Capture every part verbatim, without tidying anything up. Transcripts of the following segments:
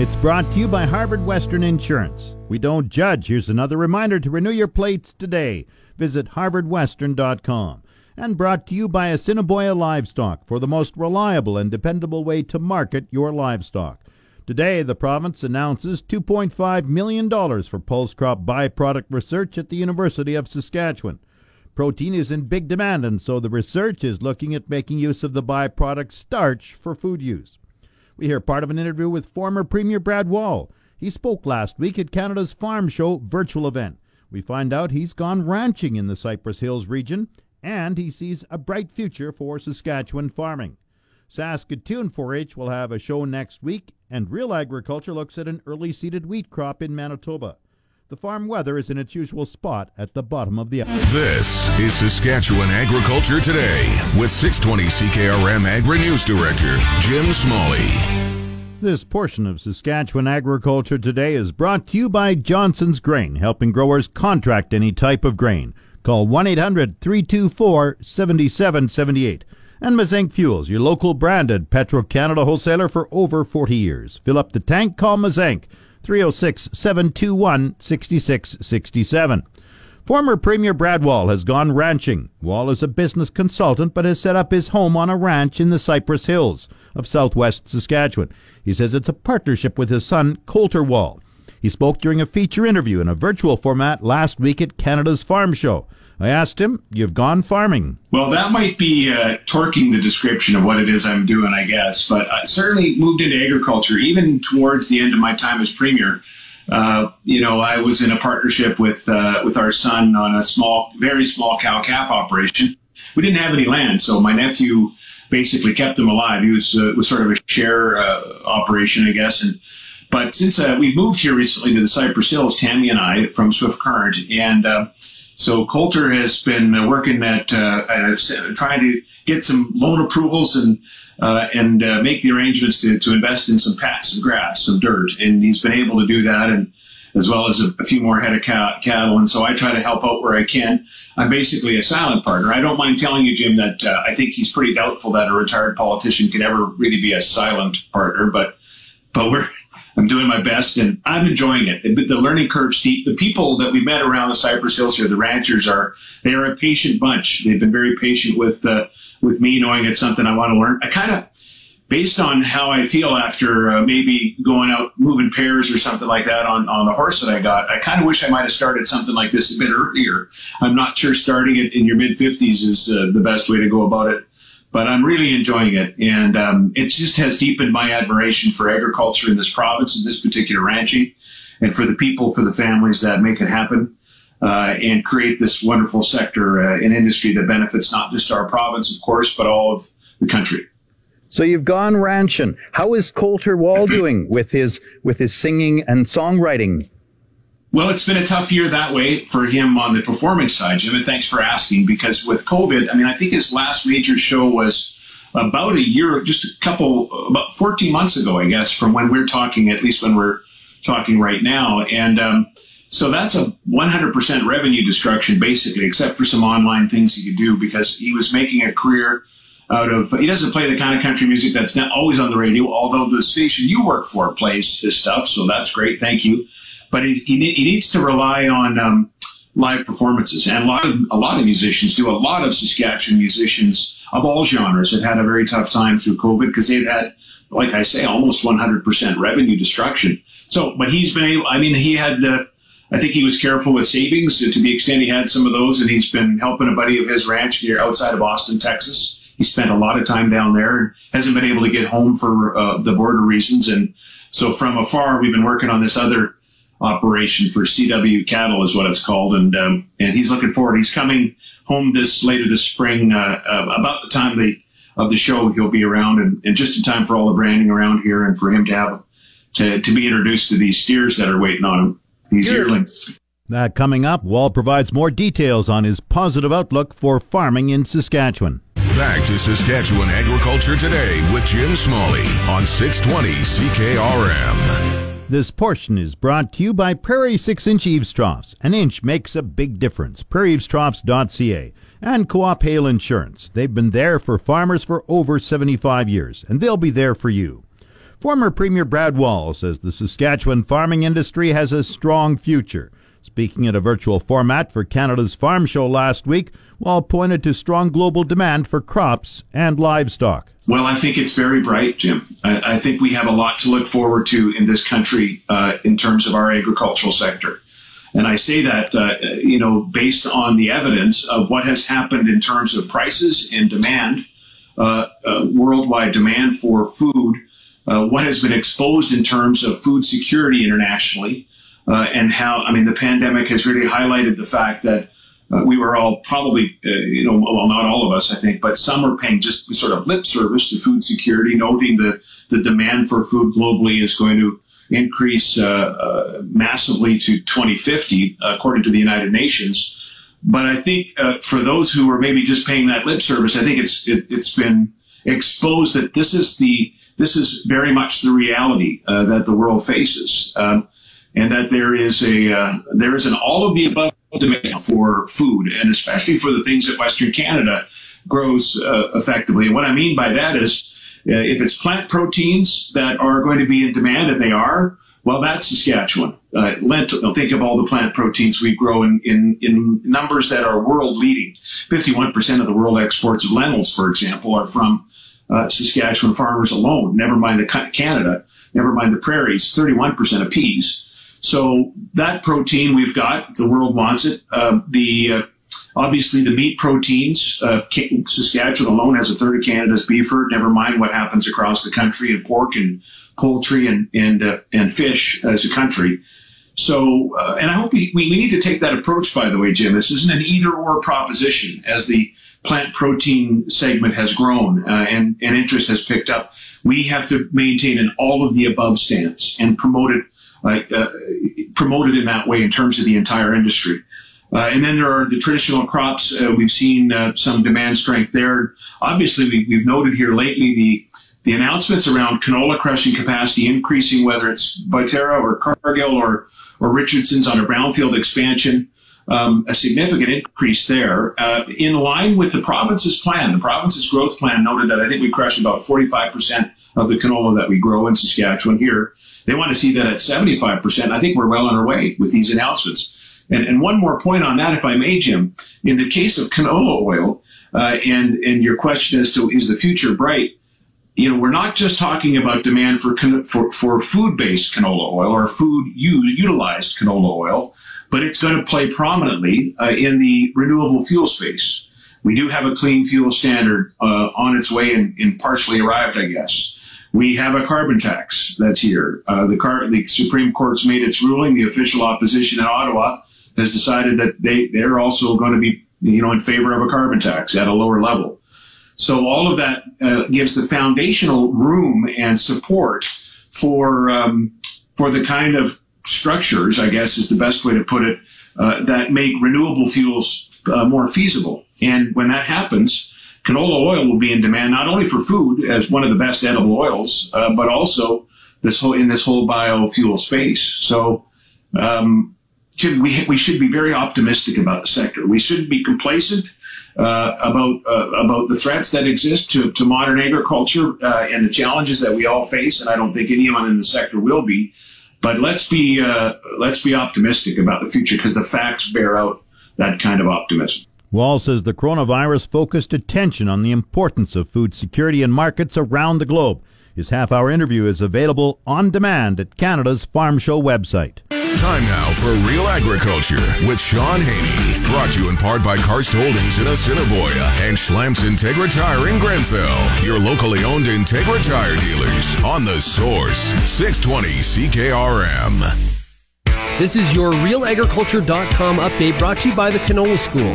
It's brought to you by Harvard Western Insurance. We don't judge. Here's another reminder to renew your plates today. Visit harvard western dot com. And brought to you by Assiniboia Livestock for the most reliable and dependable way to market your livestock. Today, the province announces two point five million dollars for pulse crop byproduct research at the University of Saskatchewan. Protein is in big demand, and so the research is looking at making use of the byproduct starch for food use. We hear part of an interview with former Premier Brad Wall. He spoke last week at Canada's Farm Show virtual event. We find out he's gone ranching in the Cypress Hills region, and he sees a bright future for Saskatchewan farming. Saskatoon four H will have a show next week, and Real Agriculture looks at an early-seeded wheat crop in Manitoba. The farm weather is in its usual spot at the bottom of the hour. This is Saskatchewan Agriculture Today with six twenty C K R M Agri-News Director Jim Smalley. This portion of Saskatchewan Agriculture Today is brought to you by Johnson's Grain, helping growers contract any type of grain. Call one eight hundred, three two four, seven seven seven eight. And Mazank Fuels, your local branded Petro-Canada wholesaler for over forty years. Fill up the tank, call Mazank, three oh six, seven two one, six six six seven. Former Premier Brad Wall has gone ranching. Wall is a business consultant but has set up his home on a ranch in the Cypress Hills of southwest Saskatchewan. He says it's a partnership with his son, Coulter Wall. He spoke during a feature interview in a virtual format last week at Canada's Farm Show. I asked him, you've gone farming. Well, that might be uh, torquing the description of what it is I'm doing, I guess. But I certainly moved into agriculture, even towards the end of my time as premier. Uh, you know, I was in a partnership with uh, with our son on a small, very small cow-calf operation. We didn't have any land, so my nephew basically kept them alive. He was, uh, was sort of a share uh, operation, I guess, and But since uh, we moved here recently to the Cypress Hills, Tammy and I, from Swift Current, and uh, so Coulter has been working at, uh, at trying to get some loan approvals and uh, and uh, make the arrangements to, to invest in some pats, some grass, some dirt, and he's been able to do that, and as well as a, a few more head of ca- cattle, and so I try to help out where I can. I'm basically a silent partner. I don't mind telling you, Jim, that uh, I think he's pretty doubtful that a retired politician can ever really be a silent partner, but but we're... I'm doing my best, and I'm enjoying it. The learning curve's steep. The people that we met around the Cypress Hills here, the ranchers, are they are a patient bunch. They've been very patient with uh, with me, knowing it's something I want to learn. I kind of, based on how I feel after uh, maybe going out moving pairs or something like that on, on the horse that I got, I kind of wish I might have started something like this a bit earlier. I'm not sure starting it in your mid fifties is uh, the best way to go about it. But I'm really enjoying it, and um, it just has deepened my admiration for agriculture in this province, in this particular ranching, and for the people, for the families that make it happen uh, and create this wonderful sector uh, and industry that benefits not just our province, of course, but all of the country. So you've gone ranching. How is Coulter Wall doing with his with his singing and songwriting? Well, it's been a tough year that way for him on the performance side, Jim, and thanks for asking, because with COVID, I mean, I think his last major show was about a year, just a couple, about fourteen months ago, I guess, from when we're talking, at least when we're talking right now. And um, so that's a one hundred percent revenue destruction, basically, except for some online things he could do, because he was making a career out of, he doesn't play the kind of country music that's not always on the radio, although the station you work for plays his stuff, so that's great, thank you. But he, he he needs to rely on um, live performances, and a lot of a lot of musicians do. A lot of Saskatchewan musicians of all genres have had a very tough time through COVID because they've had, like I say, almost one hundred percent revenue destruction. So, but he's been able. I mean, he had uh, I think he was careful with savings to the extent he had some of those, and he's been helping a buddy of his ranch here outside of Austin, Texas. He spent a lot of time down there and hasn't been able to get home for uh, the border reasons. And so from afar, we've been working on this other operation for C W Cattle is what it's called. And um, and he's looking forward. He's coming home this later this spring, uh, uh, about the time the, of the show. He'll be around and, and just in time for all the branding around here and for him to have to, to be introduced to these steers that are waiting on him. These yearlings. That coming up, Wall provides more details on his positive outlook for farming in Saskatchewan. Back to Saskatchewan Agriculture Today with Jim Smalley on six twenty C K R M. This portion is brought to you by Prairie six-inch eaves troughs. An inch makes a big difference. Prairie Eaves Troughs dot C A and Co-op Hail Insurance. They've been there for farmers for over seventy-five years, and they'll be there for you. Former Premier Brad Wall says the Saskatchewan farming industry has a strong future. Speaking in a virtual format for Canada's Farm Show last week, Wall pointed to strong global demand for crops and livestock. Well, I think it's very bright, Jim. I, I think we have a lot to look forward to in this country uh, in terms of our agricultural sector. And I say that, uh, you know, based on the evidence of what has happened in terms of prices and demand, uh, uh, worldwide demand for food, uh, what has been exposed in terms of food security internationally. Uh, and how, I mean, the pandemic has really highlighted the fact that uh, we were all probably, uh, you know, well, not all of us, I think, but some are paying just sort of lip service to food security, noting that the demand for food globally is going to increase uh, uh, massively to twenty fifty, uh, according to the United Nations. But I think uh, for those who were maybe just paying that lip service, I think it's it, it's been exposed that this is the this is very much the reality uh, that the world faces. Um, And that there is a uh, there is an all of the above demand for food, and especially for the things that Western Canada grows uh, effectively. And what I mean by that is, uh, if it's plant proteins that are going to be in demand, and they are, well, that's Saskatchewan. Uh, lentil, think of all the plant proteins we grow in, in, in numbers that are world leading. fifty-one percent of the world exports of lentils, for example, are from uh, Saskatchewan farmers alone. Never mind the Canada. Never mind the prairies. thirty-one percent of peas. So that protein we've got, the world wants it. Uh, the uh, obviously the meat proteins, uh, Saskatchewan alone has a third of Canada's beef herd. Never mind what happens across the country in pork and poultry and and uh, and fish as a country. So, uh, and I hope we, we need to take that approach. By the way, Jim, this isn't an either or proposition. As the plant protein segment has grown uh, and and interest has picked up, we have to maintain an all of the above stance and promote it. Uh, uh, promoted in that way in terms of the entire industry. Uh, and then there are the traditional crops. Uh, we've seen uh, some demand strength there. Obviously, we, we've noted here lately the, the announcements around canola crushing capacity increasing, whether it's Viterra or Cargill or, or Richardson's on a brownfield expansion, um, a significant increase there uh, in line with the province's plan. The province's growth plan noted that I think we crush about forty-five percent of the canola that we grow in Saskatchewan here. They want to see that at seventy-five percent. I think we're well on our way with these announcements. And, and one more point on that, if I may, Jim. In the case of canola oil, uh, and, and your question as to is the future bright, you know, we're not just talking about demand for for, for food-based canola oil or food-utilized canola oil, but it's going to play prominently uh, in the renewable fuel space. We do have a clean fuel standard uh, on its way and, and partially arrived, I guess. We have a carbon tax that's here. Uh, the, car, the Supreme Court's made its ruling. The official opposition in Ottawa has decided that they, they're also going to be, you know, in favor of a carbon tax at a lower level. So all of that uh, gives the foundational room and support for um, for the kind of structures, I guess is the best way to put it, uh, that make renewable fuels uh, more feasible. And when that happens, canola oil will be in demand not only for food as one of the best edible oils, uh, but also this whole in this whole biofuel space. So, um, Jim, we we should be very optimistic about the sector. We shouldn't be complacent uh, about uh, about the threats that exist to to modern agriculture uh, and the challenges that we all face. And I don't think anyone in the sector will be. But let's be uh, let's be optimistic about the future because the facts bear out that kind of optimism. Wall says the coronavirus focused attention on the importance of food security in markets around the globe. His half-hour interview is available on demand at Canada's Farm Show website. time now for Real Agriculture with Sean Haney. Brought to you in part by Karst Holdings in Assiniboia and Schlamps Integra Tire in Grenfell. Your locally owned Integra Tire dealers on The Source, six twenty C K R M. This is your Real Agriculture dot com update brought to you by the Canola School.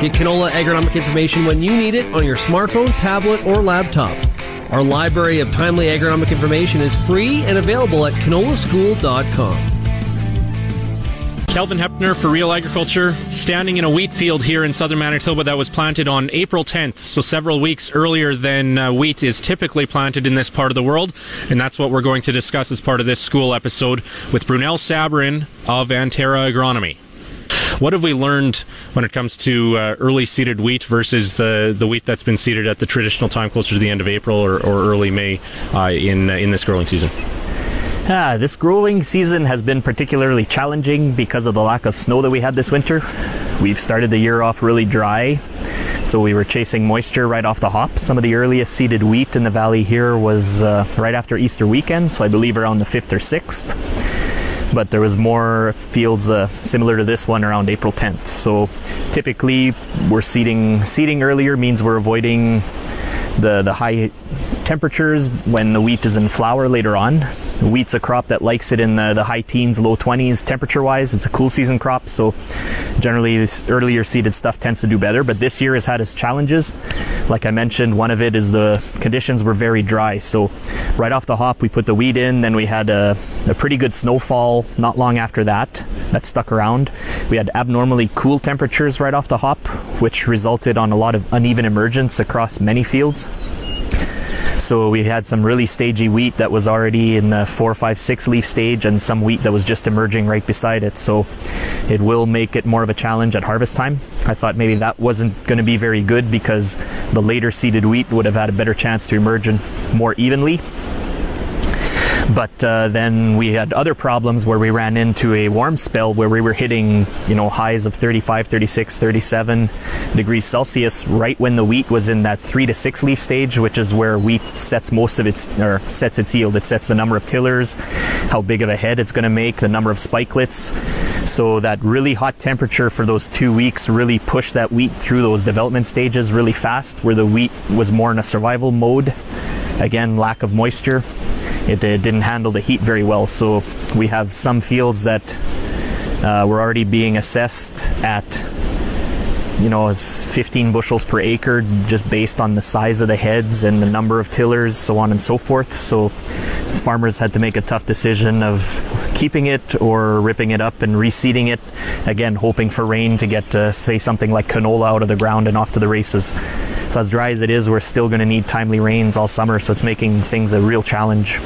Get canola agronomic information when you need it on your smartphone, tablet, or laptop. Our library of timely agronomic information is free and available at canola school dot com. Kelvin Heppner for Real Agriculture, standing in a wheat field here in southern Manitoba that was planted on April tenth, so several weeks earlier than uh, wheat is typically planted in this part of the world, and that's what we're going to discuss as part of this school episode with Brunel Sabrin of Antera Agronomy. What have we learned when it comes to uh, early seeded wheat versus the, the wheat that's been seeded at the traditional time closer to the end of April or, or early May uh, in uh, in this growing season? Ah, this growing season has been particularly challenging because of the lack of snow that we had this winter. We've started the year off really dry, so we were chasing moisture right off the hop. Some of the earliest seeded wheat in the valley here was uh, right after Easter weekend, so I believe around the fifth or sixth. But there was more fields uh, similar to this one around April tenth. So typically we're seeding seeding earlier means we're avoiding the, the high temperatures when the wheat is in flower later on. Wheat's a crop that likes it in the, the high teens, low twenties temperature-wise. It's a cool season crop, so generally this earlier seeded stuff tends to do better, but this year has had its challenges. Like I mentioned, one of it is the conditions were very dry, so right off the hop we put the wheat in, then we had a, a pretty good snowfall not long after that, that stuck around. We had abnormally cool temperatures right off the hop, which resulted on a lot of uneven emergence across many fields. So we had some really stagey wheat that was already in the four, five, six leaf stage and some wheat that was just emerging right beside it. So it will make it more of a challenge at harvest time. I thought maybe that wasn't going to be very good because the later seeded wheat would have had a better chance to emerge more evenly. But uh, then we had other problems where we ran into a warm spell where we were hitting, you know, highs of thirty-five, thirty-six, thirty-seven degrees Celsius right when the wheat was in that three to six leaf stage, which is where wheat sets most of its or sets its yield. It sets the number of tillers, how big of a head it's going to make, the number of spikelets. So that really hot temperature for those two weeks really pushed that wheat through those development stages really fast, where the wheat was more in a survival mode. Again, lack of moisture. It, it didn't handle the heat very well, so we have some fields that uh, were already being assessed at, you know, fifteen bushels per acre just based on the size of the heads and the number of tillers, so on and so forth. So farmers had to make a tough decision of keeping it or ripping it up and reseeding it, again hoping for rain to get uh, say something like canola out of the ground and off to the races. So as dry as it is, we're still going to need timely rains all summer, so it's making things a real challenge.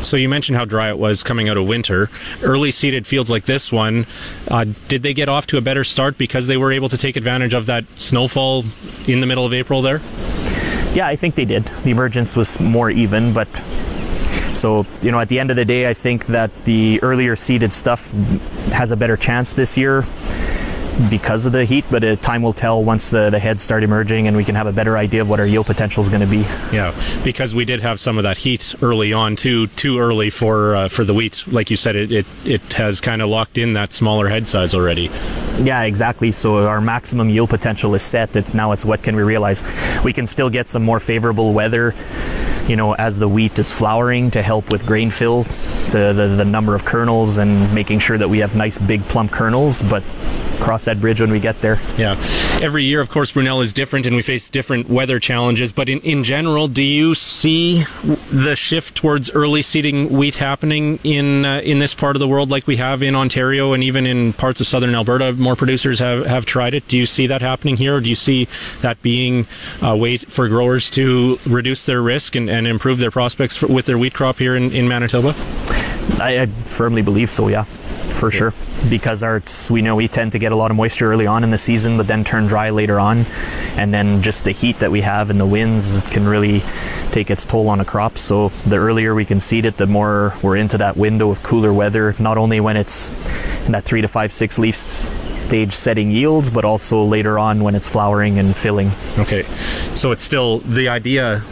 So you mentioned how dry it was coming out of winter. Early seeded fields like this one, uh, did they get off to a better start because they were able to take advantage of that snowfall in the middle of April there? Yeah, I think they did. The emergence was more even, but so, you know, at the end of the day, I think that the earlier seeded stuff has a better chance this year because of the heat, but uh, time will tell once the, the heads start emerging and we can have a better idea of what our yield potential is going to be. Yeah, because we did have some of that heat early on, too too early for uh, for the wheat. Like you said, it, it, it has kind of locked in that smaller head size already. Yeah, exactly. So our maximum yield potential is set. It's now it's what can we realize. We can still get some more favorable weather, you know, as the wheat is flowering to help with grain fill, to the, the number of kernels and making sure that we have nice big plump kernels, but cross that bridge when we get there. Yeah. Every year, of course, Brunel is different and we face different weather challenges, but in, in general, do you see the shift towards early seeding wheat happening in uh, in this part of the world like we have in Ontario and even in parts of southern Alberta? More producers have, have tried it. Do you see that happening here, or do you see that being a way for growers to reduce their risk and, and improve their prospects for, with their wheat crop here in, in Manitoba? I, I firmly believe so, yeah. For sure, because our, we know we tend to get a lot of moisture early on in the season, but then turn dry later on, and then just the heat that we have and the winds can really take its toll on a crop. So the earlier we can seed it, the more we're into that window of cooler weather, not only when it's in that three to five, six leaves stage setting yields, but also later on when it's flowering and filling. Okay, so it's still the idea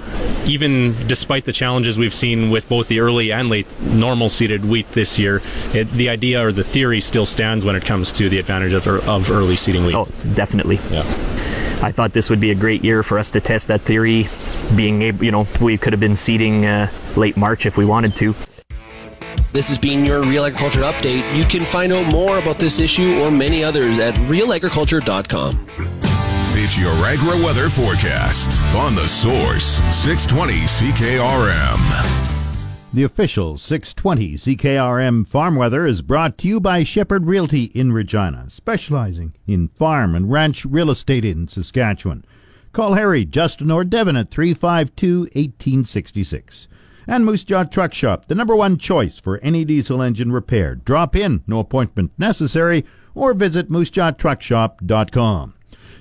even despite the challenges we've seen with both the early and late normal seeded wheat this year, it, the idea or the theory still stands when it comes to the advantage of, of early seeding wheat. Oh, definitely. Yeah. I thought this would be a great year for us to test that theory, being able, you know, we could have been seeding uh, late March if we wanted to. This has been your Real Agriculture Update. You can find out more about this issue or many others at real agriculture dot com. It's your agri weather forecast on The Source, six twenty C K R M. The official six twenty C K R M farm weather is brought to you by Shepherd Realty in Regina, specializing in farm and ranch real estate in Saskatchewan. Call Harry, Justin, or Devin at three five two, one eight six six. And Moose Jaw Truck Shop, the number one choice for any diesel engine repair. Drop in, no appointment necessary, or visit moose jaw truck shop dot com.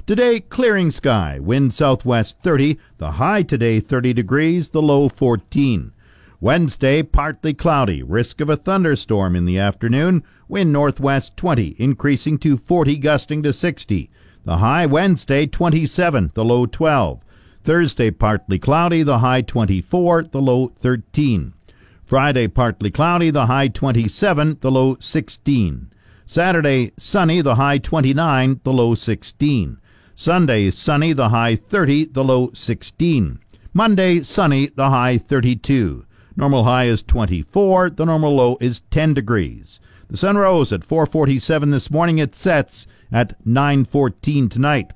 Today, clearing sky, wind southwest thirty, the high today thirty degrees, the low fourteen. Wednesday, partly cloudy, risk of a thunderstorm in the afternoon, wind northwest twenty, increasing to forty, gusting to sixty. The high Wednesday twenty-seven, the low twelve. Thursday, partly cloudy, the high twenty-four, the low thirteen. Friday, partly cloudy, the high twenty-seven, the low sixteen. Saturday, sunny, the high twenty-nine, the low sixteen. Sunday, sunny, the high thirty, the low sixteen. Monday, sunny, the high thirty-two. Normal high is twenty-four, the normal low is ten degrees. The sun rose at four forty-seven this morning. It sets at nine fourteen tonight.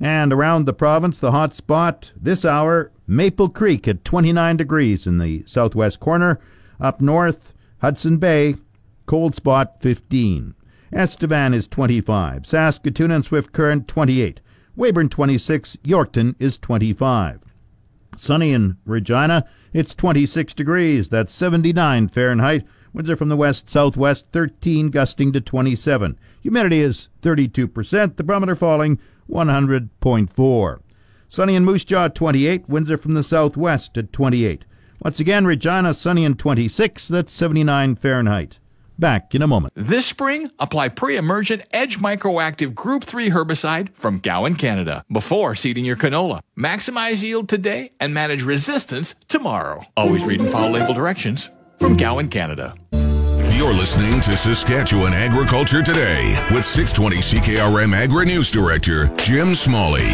And around the province, the hot spot this hour, Maple Creek at twenty-nine degrees in the southwest corner. Up north, Hudson Bay, cold spot fifteen. Estevan is twenty-five. Saskatoon and Swift Current twenty-eight. Weyburn twenty-six. Yorkton is twenty-five. Sunny in Regina, it's twenty-six degrees. That's seventy-nine Fahrenheit. Winds are from the west-southwest, thirteen, gusting to twenty-seven. Humidity is thirty-two percent. The barometer falling one hundred point four. Sunny in Moose Jaw, twenty-eight. Winds are from the southwest at twenty-eight. Once again, Regina, sunny and twenty-six. That's seventy-nine Fahrenheit. Back in a moment. This spring, apply pre-emergent Edge Microactive Group three herbicide from Gowan, Canada, before seeding your canola. Maximize yield today and manage resistance tomorrow. Always read and follow label directions from Gowan, Canada. You're listening to Saskatchewan Agriculture Today with six twenty C K R M Agri-News Director Jim Smalley.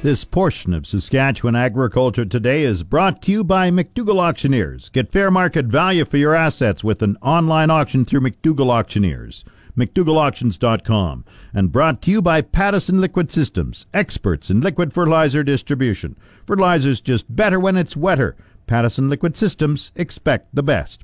This portion of Saskatchewan Agriculture Today is brought to you by McDougall Auctioneers. Get fair market value for your assets with an online auction through McDougall Auctioneers, mcdougall auctions dot com, and brought to you by Patterson Liquid Systems, experts in liquid fertilizer distribution. Fertilizer's just better when it's wetter. Patterson Liquid Systems, expect the best.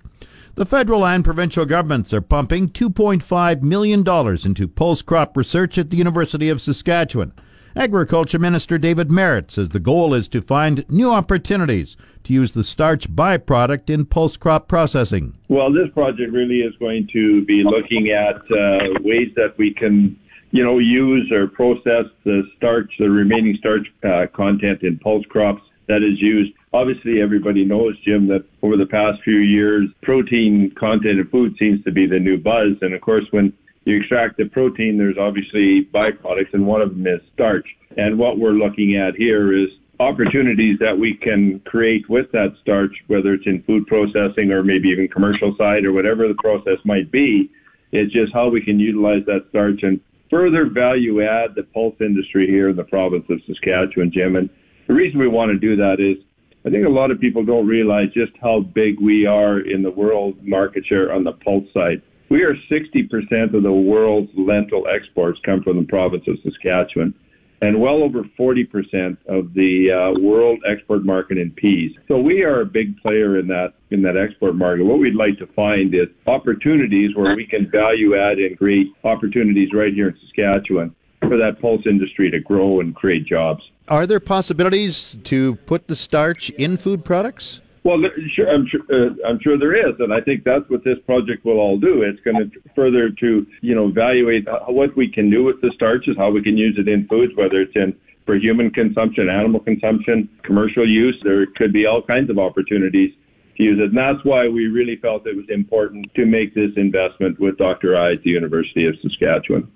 The federal and provincial governments are pumping two point five million dollars into post-crop research at the University of Saskatchewan. Agriculture Minister David Merritt says the goal is to find new opportunities to use the starch byproduct in post-crop processing. Well, this project really is going to be looking at uh, ways that we can, you know, use or process the starch, the remaining starch uh, content in pulse crops that is used. Obviously, everybody knows, Jim, that over the past few years, protein content in food seems to be the new buzz. And of course, when you extract the protein, there's obviously byproducts, and one of them is starch. And what we're looking at here is opportunities that we can create with that starch, whether it's in food processing or maybe even commercial side or whatever the process might be. It's just how we can utilize that starch and further value add the pulse industry here in the province of Saskatchewan, Jim. And the reason we want to do that is I think a lot of people don't realize just how big we are in the world market share on the pulse side. We are sixty percent of the world's lentil exports come from the province of Saskatchewan, and well over forty percent of the uh, world export market in peas. So we are a big player in that in that export market. What we'd like to find is opportunities where we can value add and create opportunities right here in Saskatchewan for that pulse industry to grow and create jobs. Are there possibilities to put the starch in food products? Well, there, sure, I'm, sure, uh, I'm sure there is, and I think that's what this project will all do. It's going to further to, you know, evaluate what we can do with the starches, how we can use it in foods, whether it's in for human consumption, animal consumption, commercial use. There could be all kinds of opportunities to use it, and that's why we really felt it was important to make this investment with Doctor I at the University of Saskatchewan.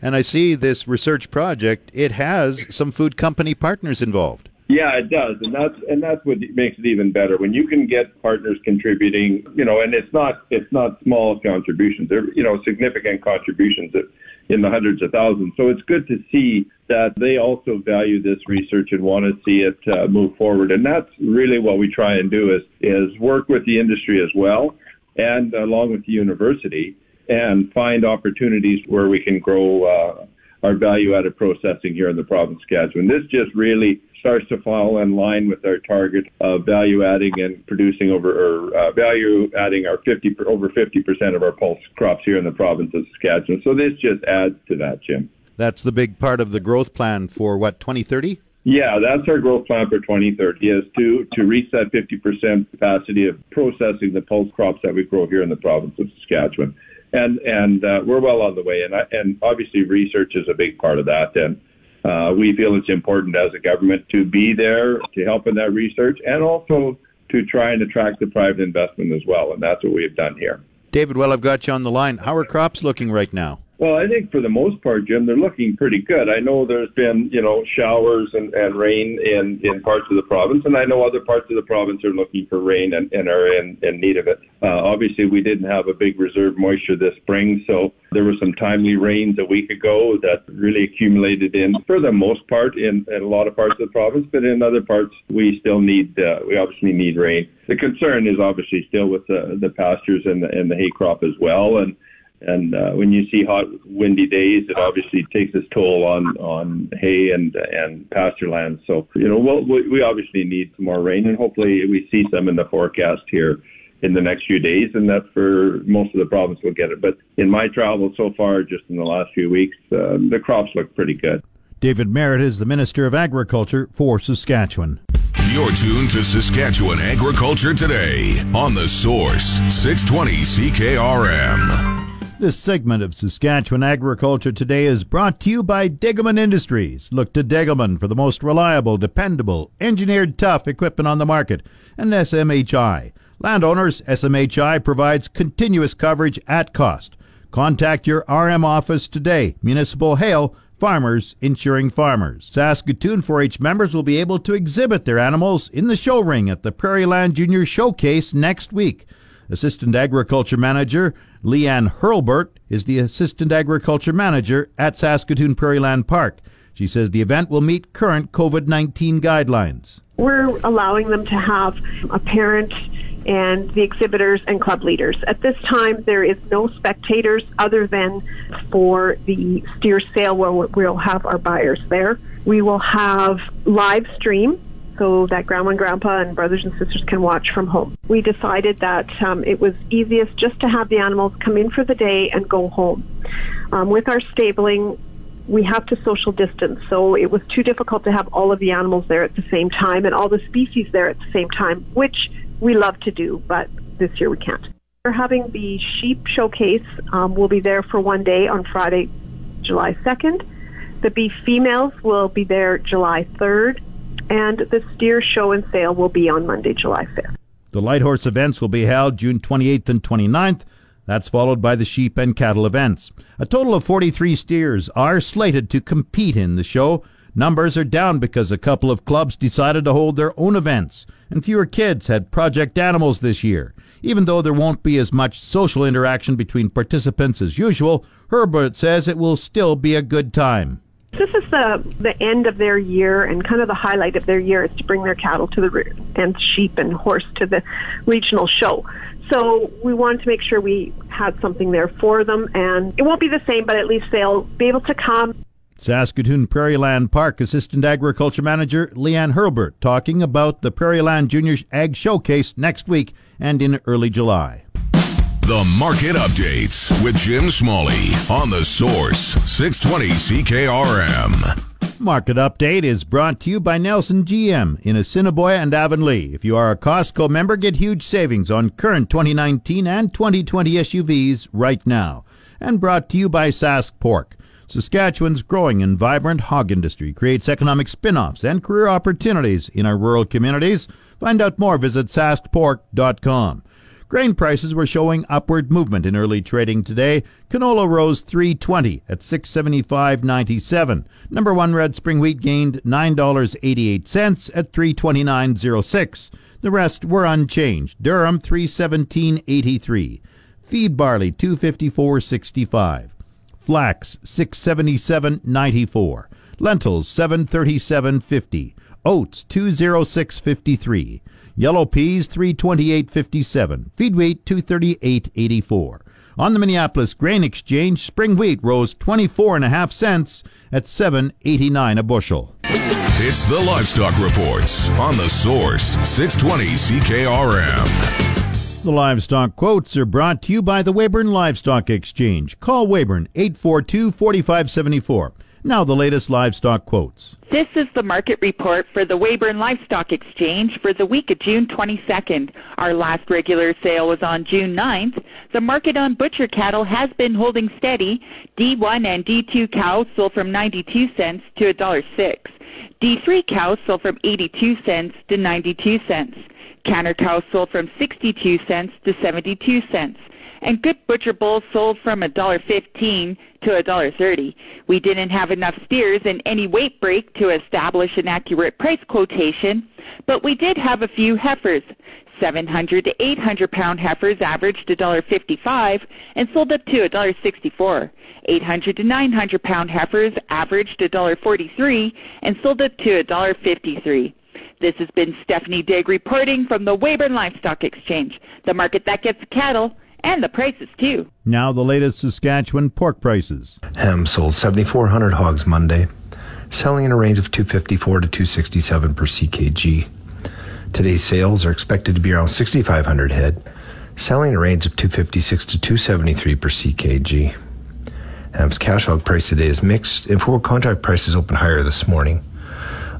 And I see this research project, it has some food company partners involved. Yeah, it does, and that's and that's what makes it even better when you can get partners contributing. You know, and it's not it's not small contributions; they're you know significant contributions in the hundreds of thousands. So it's good to see that they also value this research and want to see it uh, move forward. And that's really what we try and do is is work with the industry as well, and along with the university, and find opportunities where we can grow uh, our value-added processing here in the province of Saskatchewan. This just really starts to fall in line with our target of value adding and producing over or uh, value adding our fifty over fifty percent of our pulse crops here in the province of Saskatchewan. So this just adds to that, Jim. That's the big part of the growth plan for what, twenty thirty? Yeah, that's our growth plan for twenty thirty is to to reach that fifty percent capacity of processing the pulse crops that we grow here in the province of Saskatchewan. And and uh, we're well on the way, and I, and obviously research is a big part of that. And Uh, we feel it's important as a government to be there to help in that research and also to try and attract the private investment as well, and that's what we've done here. David, well, I've got you on the line. How are crops looking right now? Well, I think for the most part, Jim, they're looking pretty good. I know there's been, you know, showers and, and rain in, in parts of the province, and I know other parts of the province are looking for rain and, and are in, in need of it. Uh, obviously, we didn't have a big reserve moisture this spring, so there were some timely rains a week ago that really accumulated in, for the most part, in, in a lot of parts of the province, but in other parts, we still need, uh, we obviously need rain. The concern is obviously still with the, the pastures and the, and the hay crop as well, and And uh, when you see hot, windy days, it obviously takes its toll on, on hay and and pasture land. So, you know, we'll, we obviously need some more rain, and hopefully we see some in the forecast here in the next few days, and that for most of the province we'll get it. But in my travel so far, just in the last few weeks, uh, the crops look pretty good. David Merritt is the Minister of Agriculture for Saskatchewan. You're tuned to Saskatchewan Agriculture Today on The Source, six twenty C K R M. This segment of Saskatchewan Agriculture Today is brought to you by Degelman Industries. Look to Degelman for the most reliable, dependable, engineered tough equipment on the market, and S M H I. Landowners, S M H I provides continuous coverage at cost. Contact your R M office today. Municipal Hail, Farmers Insuring Farmers. Saskatoon four H members will be able to exhibit their animals in the show ring at the Prairie Land Junior Showcase next week. Assistant Agriculture Manager Leanne Hurlbert is the Assistant Agriculture Manager at Saskatoon Prairie Land Park. She says the event will meet current covid nineteen guidelines. We're allowing them to have a parent and the exhibitors and club leaders. At this time, there is no spectators other than for the steer sale where we'll have our buyers there. We will have live stream, so that grandma and grandpa and brothers and sisters can watch from home. We decided that um, it was easiest just to have the animals come in for the day and go home. Um, with our stabling, we have to social distance, so it was too difficult to have all of the animals there at the same time and all the species there at the same time, which we love to do, but this year we can't. We're having the sheep showcase. Um, we'll be there for one day on Friday, July second. The beef females will be there July third. And the steer show and sale will be on Monday, July fifth. The light horse events will be held June twenty-eighth and twenty-ninth. That's followed by the sheep and cattle events. A total of forty-three steers are slated to compete in the show. Numbers are down because a couple of clubs decided to hold their own events, and fewer kids had project animals this year. Even though there won't be as much social interaction between participants as usual, Hurlbert says it will still be a good time. This is the, the end of their year, and kind of the highlight of their year is to bring their cattle to the re- and sheep and horse to the regional show. So we wanted to make sure we had something there for them, and it won't be the same, but at least they'll be able to come. Saskatoon Prairie Land Park Assistant Agriculture Manager Leanne Hurlbert talking about the Prairie Land Junior Ag Showcase next week and in early July. The Market Updates with Jim Smalley on The Source, six twenty C K R M. Market Update is brought to you by Nelson G M in Assiniboia and Avonlea. If you are a Costco member, get huge savings on current twenty nineteen and twenty twenty S U Vs right now. And brought to you by Sask Pork. Saskatchewan's growing and vibrant hog industry creates economic spin-offs and career opportunities in our rural communities. Find out more. Visit sask pork dot com. Grain prices were showing upward movement in early trading today. Canola rose three dollars twenty at six seventy-five ninety-seven. Number one red spring wheat gained nine dollars eighty-eight at three twenty-nine oh six. The rest were unchanged. Durham three seventeen eighty-three. Feed barley two fifty-four sixty-five. Flax six seventy-seven ninety-four. Lentils seven thirty-seven fifty. Oats two oh six fifty-three. Yellow peas three twenty-eight fifty-seven. Feed wheat two thirty-eight eighty-four. On the Minneapolis Grain Exchange, spring wheat rose twenty-four and a half cents at seven eighty-nine a bushel. It's the Livestock Reports on the Source six twenty C K R M. The livestock quotes are brought to you by the Weyburn Livestock Exchange. Call Weyburn eight four two, four five seven four. Now the latest livestock quotes. This is the market report for the Weyburn Livestock Exchange for the week of June twenty-second. Our last regular sale was on June ninth. The market on butcher cattle has been holding steady. D one and D two cows sold from ninety-two cents to one dollar six. D three cows sold from eighty-two cents to ninety-two cents. Canner cows sold from sixty-two cents to seventy-two cents. And good butcher bulls sold from one dollar fifteen to one dollar thirty. We didn't have enough steers in any weight break to establish an accurate price quotation, but we did have a few heifers. seven hundred to eight hundred pound heifers averaged one dollar fifty-five and sold up to one dollar sixty-four. eight hundred to nine hundred pound heifers averaged one dollar forty-three and sold up to one dollar fifty-three. This has been Stephanie Digg reporting from the Weyburn Livestock Exchange, the market that gets cattle and the prices too. Now the latest Saskatchewan pork prices. Ham sold seventy-four hundred hogs Monday, selling in a range of two fifty-four to two sixty-seven per C K G. Today's sales are expected to be around sixty-five hundred head, selling in a range of two fifty-six to two seventy-three per C K G. Ham's cash hog price today is mixed, and forward contract prices opened higher this morning.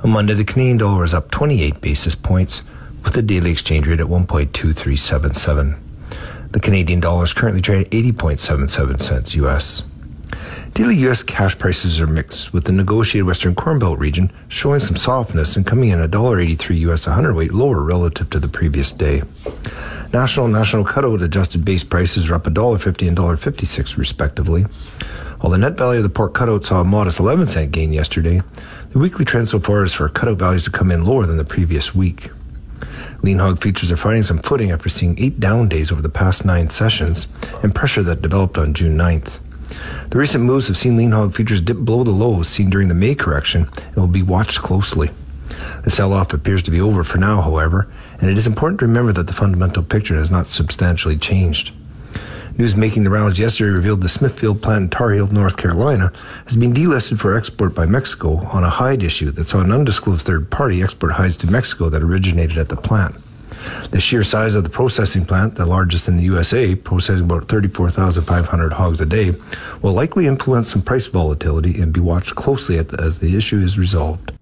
On Monday, the Canadian dollar is up twenty-eight basis points, with the daily exchange rate at one point two three seven seven. The Canadian dollar is currently trading at eighty point seven seven cents U S. Daily U S cash prices are mixed, with the negotiated Western Corn Belt region showing some softness and coming in one dollar eighty-three U S a hundredweight lower relative to the previous day. National and national cutout adjusted base prices are up one dollar fifty and one dollar fifty-six respectively. While the net value of the pork cutout saw a modest eleven cent gain yesterday, the weekly trend so far is for cutout values to come in lower than the previous week. Lean hog futures are finding some footing after seeing eight down days over the past nine sessions and pressure that developed on June ninth. The recent moves have seen lean hog futures dip below the lows seen during the May correction and will be watched closely. The sell-off appears to be over for now, however, and it is important to remember that the fundamental picture has not substantially changed. News making the rounds yesterday revealed the Smithfield plant in Tar Heel, North Carolina, has been delisted for export by Mexico on a hide issue that saw an undisclosed third-party export hides to Mexico that originated at the plant. The sheer size of the processing plant, the largest in the U S A, processing about thirty-four thousand five hundred hogs a day, will likely influence some price volatility and be watched closely as the issue is resolved.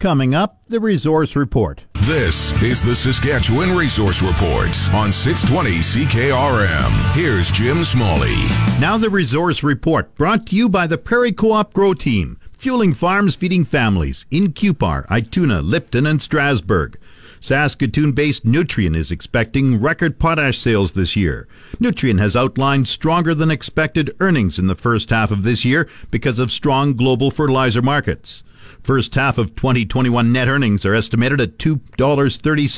Coming up, the Resource Report. This is the Saskatchewan Resource Report on six twenty C K R M. Here's Jim Smalley. Now the Resource Report, brought to you by the Prairie Co-op Grow Team, fueling farms, feeding families in Cupar, Ituna, Lipton, and Strasbourg. Saskatoon-based Nutrien is expecting record potash sales this year. Nutrien has outlined stronger-than-expected earnings in the first half of this year because of strong global fertilizer markets. First half of twenty twenty-one net earnings are estimated at two dollars thirty to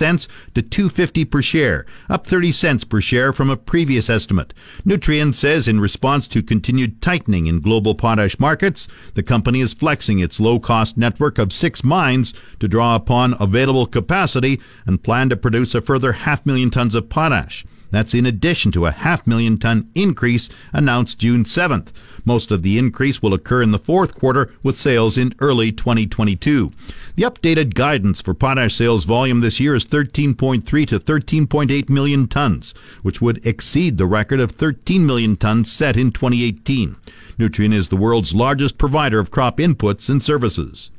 two dollars fifty per share, up thirty cents per share from a previous estimate. Nutrien says in response to continued tightening in global potash markets, the company is flexing its low-cost network of six mines to draw upon available capacity and plan to produce a further half million tons of potash. That's in addition to a half-million-ton increase announced June seventh. Most of the increase will occur in the fourth quarter, with sales in early twenty twenty-two. The updated guidance for potash sales volume this year is thirteen point three to thirteen point eight million tons, which would exceed the record of thirteen million tons set in twenty eighteen. Nutrien is the world's largest provider of crop inputs and services.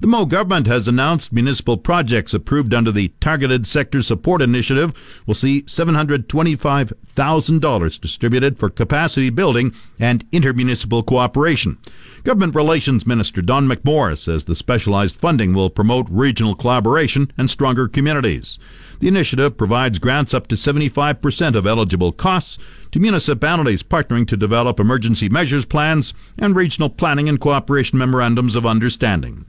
The Moe government has announced municipal projects approved under the Targeted Sector Support Initiative will see seven hundred twenty-five thousand dollars distributed for capacity building and intermunicipal cooperation. Government Relations Minister Don McMorris says the specialized funding will promote regional collaboration and stronger communities. The initiative provides grants up to seventy-five percent of eligible costs to municipalities partnering to develop emergency measures plans and regional planning and cooperation memorandums of understanding.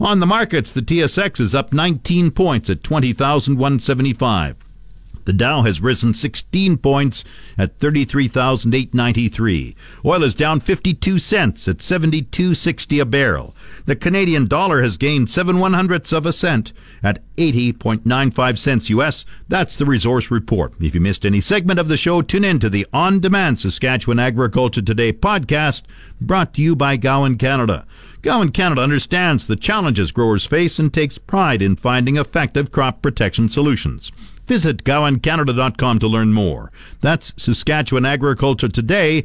On the markets, the T S X is up nineteen points at twenty thousand one hundred seventy-five. The Dow has risen sixteen points at thirty-three thousand eight hundred ninety-three. Oil is down fifty-two cents at seventy-two sixty a barrel. The Canadian dollar has gained seven one hundredths of a cent at eighty point nine five cents U S. That's the Resource Report. If you missed any segment of the show, tune in to the on-demand Saskatchewan Agriculture Today podcast brought to you by Gowan Canada. Gowan Canada understands the challenges growers face and takes pride in finding effective crop protection solutions. Visit Gowan Canada dot com to learn more. That's Saskatchewan Agriculture Today.